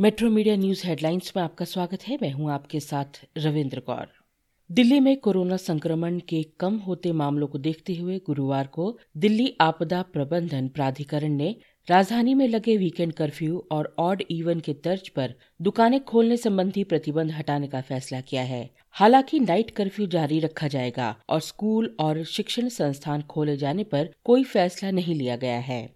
Metro media news headlines में आपका स्वागत है। मैं हूं आपके साथ रविंद्र कौर। दिल्ली में कोरोना संक्रमण के कम होते मामलों को देखते हुए गुरुवार को दिल्ली आपदा प्रबंधन प्राधिकरण ने राजधानी में लगे वीकेंड कर्फ्यू और ऑड इवन के तर्ज पर दुकानें खोलने संबंधी प्रतिबंध हटाने का फैसला किया है। हालांकि नाइट कर्फ्यू जारी रखा जाएगा और स्कूल और शिक्षण संस्थान खोले जाने पर कोई फैसला नहीं लिया गया है।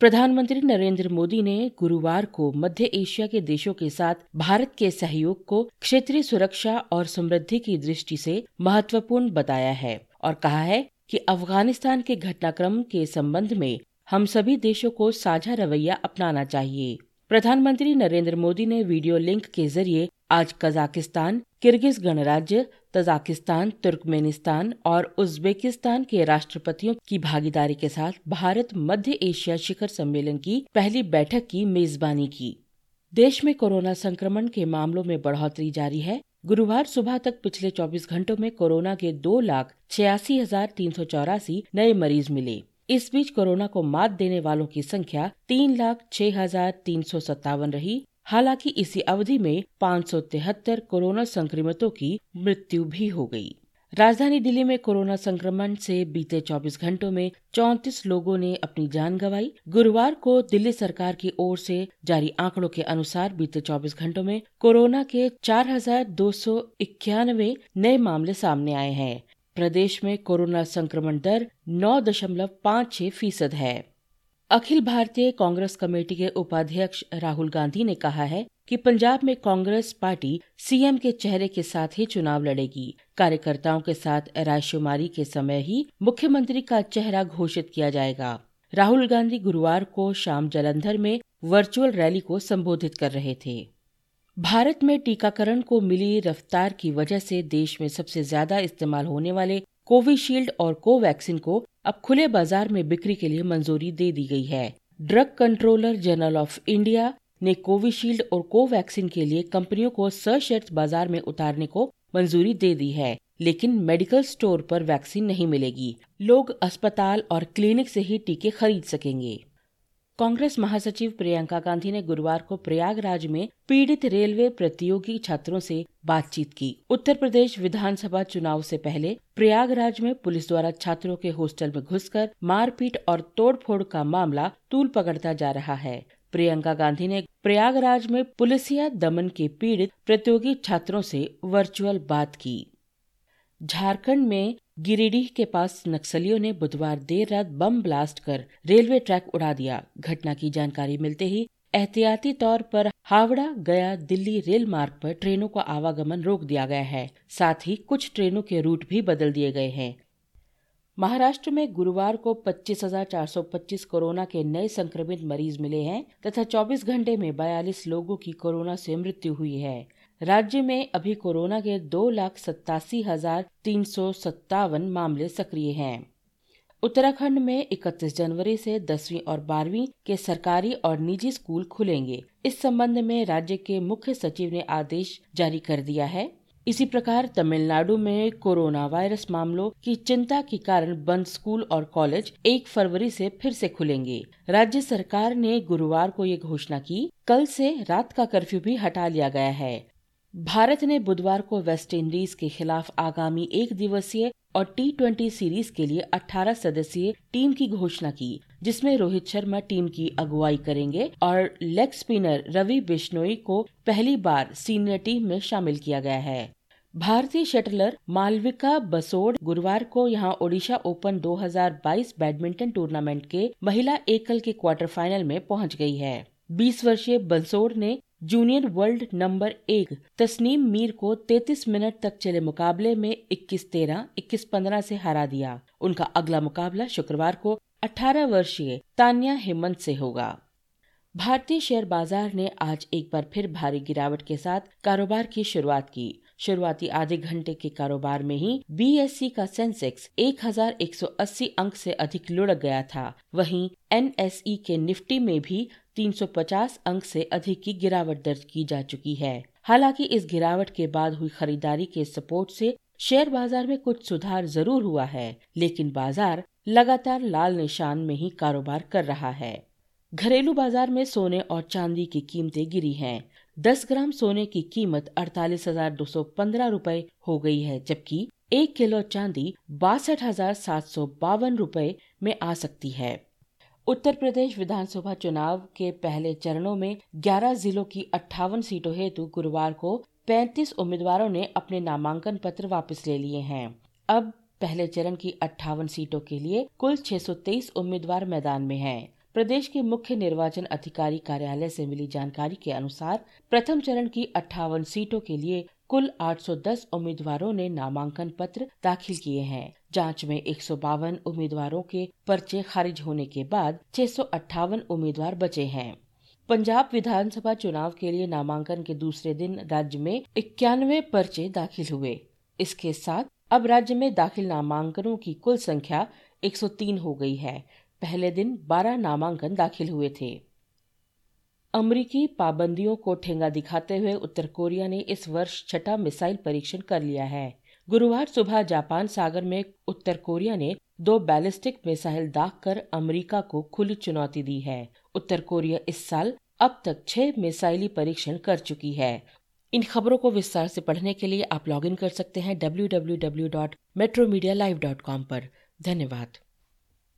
प्रधानमंत्री नरेंद्र मोदी ने गुरुवार को मध्य एशिया के देशों के साथ भारत के सहयोग को क्षेत्रीय सुरक्षा और समृद्धि की दृष्टि से महत्वपूर्ण बताया है और कहा है कि अफगानिस्तान के घटनाक्रम के संबंध में हम सभी देशों को साझा रवैया अपनाना चाहिए। प्रधानमंत्री नरेंद्र मोदी ने वीडियो लिंक के जरिए आज कजाकिस्तान, किर्गिज गणराज्य, तजाकिस्तान, तुर्कमेनिस्तान और उज्बेकिस्तान के राष्ट्रपतियों की भागीदारी के साथ भारत मध्य एशिया शिखर सम्मेलन की पहली बैठक की मेजबानी की। देश में कोरोना संक्रमण के मामलों में बढ़ोतरी जारी है। गुरुवार सुबह तक पिछले 24 घंटों में कोरोना के 2,86,384 नए मरीज मिले। इस बीच कोरोना को मात देने वालों की संख्या 3,06,357 रही। हालांकि इसी अवधि में 573 कोरोना संक्रमितों की मृत्यु भी हो गई। राजधानी दिल्ली में कोरोना संक्रमण से बीते 24 घंटों में 34 लोगों ने अपनी जान गंवाई। गुरुवार को दिल्ली सरकार की ओर से जारी आंकड़ों के अनुसार बीते 24 घंटों में कोरोना के 4,291 नए मामले सामने आए हैं। प्रदेश में कोरोना संक्रमण दर 9.56% है। अखिल भारतीय कांग्रेस कमेटी के उपाध्यक्ष राहुल गांधी ने कहा है कि पंजाब में कांग्रेस पार्टी सीएम के चेहरे के साथ ही चुनाव लड़ेगी। कार्यकर्ताओं के साथ रायशुमारी के समय ही मुख्यमंत्री का चेहरा घोषित किया जाएगा। राहुल गांधी गुरुवार को शाम जालंधर में वर्चुअल रैली को संबोधित कर रहे थे। भारत में टीकाकरण को मिली रफ्तार की वजह से देश में सबसे ज्यादा इस्तेमाल होने वाले कोविशील्ड और कोवैक्सीन को अब खुले बाजार में बिक्री के लिए मंजूरी दे दी गई है। Drug controller general of India ने कोविशील्ड और कोवैक्सीन के लिए कंपनियों को सशर्त बाजार में उतारने को मंजूरी दे दी है, लेकिन मेडिकल स्टोर पर वैक्सीन नहीं मिलेगी। लोग अस्पताल और क्लिनिक से ही टीके खरीद सकेंगे। कांग्रेस महासचिव प्रियंका गांधी ने गुरुवार को प्रयागराज में पीड़ित रेलवे प्रतियोगी छात्रों से बातचीत की। उत्तर प्रदेश विधानसभा चुनाव से पहले प्रयागराज में पुलिस द्वारा छात्रों के हॉस्टल में घुसकर मारपीट और तोड़फोड़ का मामला तूल पकड़ता जा रहा है। प्रियंका गांधी ने प्रयागराज में पुलिसिया दमन के पीड़ित प्रतियोगी छात्रों से वर्चुअल बात की। झारखंड में गिरिडीह के पास नक्सलियों ने बुधवार देर रात बम ब्लास्ट कर रेलवे ट्रैक उड़ा दिया। घटना की जानकारी मिलते ही एहतियाती तौर पर हावड़ा गया दिल्ली रेल मार्ग पर ट्रेनों का आवागमन रोक दिया गया है। साथ ही कुछ ट्रेनों के रूट भी बदल दिए गए हैं। महाराष्ट्र में गुरुवार को 25,425 कोरोना के नए संक्रमित मरीज मिले हैं तथा 24 घंटे में 42 लोगों की कोरोना से मृत्यु हुई है। राज्य में अभी कोरोना के 2,87,357 मामले सक्रिय हैं। उत्तराखंड में 31 जनवरी से 10वीं और 12वीं के सरकारी और निजी स्कूल खुलेंगे। इस संबंध में राज्य के मुख्य सचिव ने आदेश जारी कर दिया है। इसी प्रकार तमिलनाडु में कोरोना वायरस मामलों की चिंता के कारण बंद स्कूल और कॉलेज 1 फरवरी से फिर से खुलेंगे। राज्य सरकार ने गुरुवार को ये घोषणा की। कल से रात का कर्फ्यू भी हटा लिया गया है। भारत ने बुधवार को वेस्ट इंडीज के खिलाफ आगामी 1 दिवसीय और T20 सीरीज के लिए 18 सदस्यीय टीम की घोषणा की, जिसमें रोहित शर्मा टीम की अगुवाई करेंगे और लेग स्पिनर रवि बिश्नोई को पहली बार सीनियर टीम में शामिल किया गया है। भारतीय शटलर मालविका बसोड गुरुवार को यहां ओडिशा ओपन 2022 बैडमिंटन टूर्नामेंट के महिला एकल के क्वार्टर फाइनल में पहुँच गयी है। 20 वर्षीय बसोड ने junior world number 1 Tasnim Mir को 33 मिनट तक चले मुकाबले में 21-13, 21-15 से हरा दिया। उनका अगला मुकाबला शुक्रवार को 18 वर्षीय तानिया हेमंत से होगा। भारतीय शेयर बाजार ने आज एक बार फिर भारी गिरावट के साथ कारोबार की शुरुआत की। शुरुआती आधे घंटे के कारोबार में ही BSE का सेंसेक्स 1,180 अंक से अधिक लुढ़क गया था। वहीं NSE के निफ्टी में भी 350 अंक से अधिक की गिरावट दर्ज की जा चुकी है। हालांकि इस गिरावट के बाद हुई खरीदारी के सपोर्ट से शेयर बाजार में कुछ सुधार जरूर हुआ है, लेकिन बाजार लगातार लाल निशान में ही कारोबार कर रहा है। घरेलू बाजार में सोने और चांदी की कीमतें गिरी हैं। 10 ग्राम सोने की कीमत 48,215 रुपए हो गई है, जबकि 1 किलो चांदी 62,752 रुपए में आ सकती है। उत्तर प्रदेश विधानसभा चुनाव के पहले चरणों में 11 जिलों की 58 सीटों हेतु गुरुवार को 35 उम्मीदवारों ने अपने नामांकन पत्र वापस ले लिए हैं। अब पहले चरण की 58 सीटों के लिए कुल 623 उम्मीदवार मैदान में हैं। प्रदेश के मुख्य निर्वाचन अधिकारी कार्यालय से मिली जानकारी के अनुसार प्रथम चरण की 58 सीटों के लिए कुल 810 उम्मीदवारों ने नामांकन पत्र दाखिल किए हैं। जांच में 152 उम्मीदवारों के पर्चे खारिज होने के बाद 658 उम्मीदवार बचे हैं। पंजाब विधानसभा चुनाव के लिए नामांकन के दूसरे दिन राज्य में 91 पर्चे दाखिल हुए। इसके साथ अब राज्य में दाखिल नामांकनों की कुल संख्या 103 हो गई है। पहले दिन 12 नामांकन दाखिल हुए थे। अमेरिकी पाबंदियों को ठेंगा दिखाते हुए उत्तर कोरिया ने इस वर्ष 6वां मिसाइल परीक्षण कर लिया है। गुरुवार सुबह जापान सागर में उत्तर कोरिया ने 2 बैलिस्टिक मिसाइल दाग कर अमेरिका को खुली चुनौती दी है। उत्तर कोरिया इस साल अब तक 6 मिसाइली परीक्षण कर चुकी है। इन खबरों को विस्तार से पढ़ने के लिए आप लॉगिन कर सकते हैं www.metromedia.live.com पर। धन्यवाद।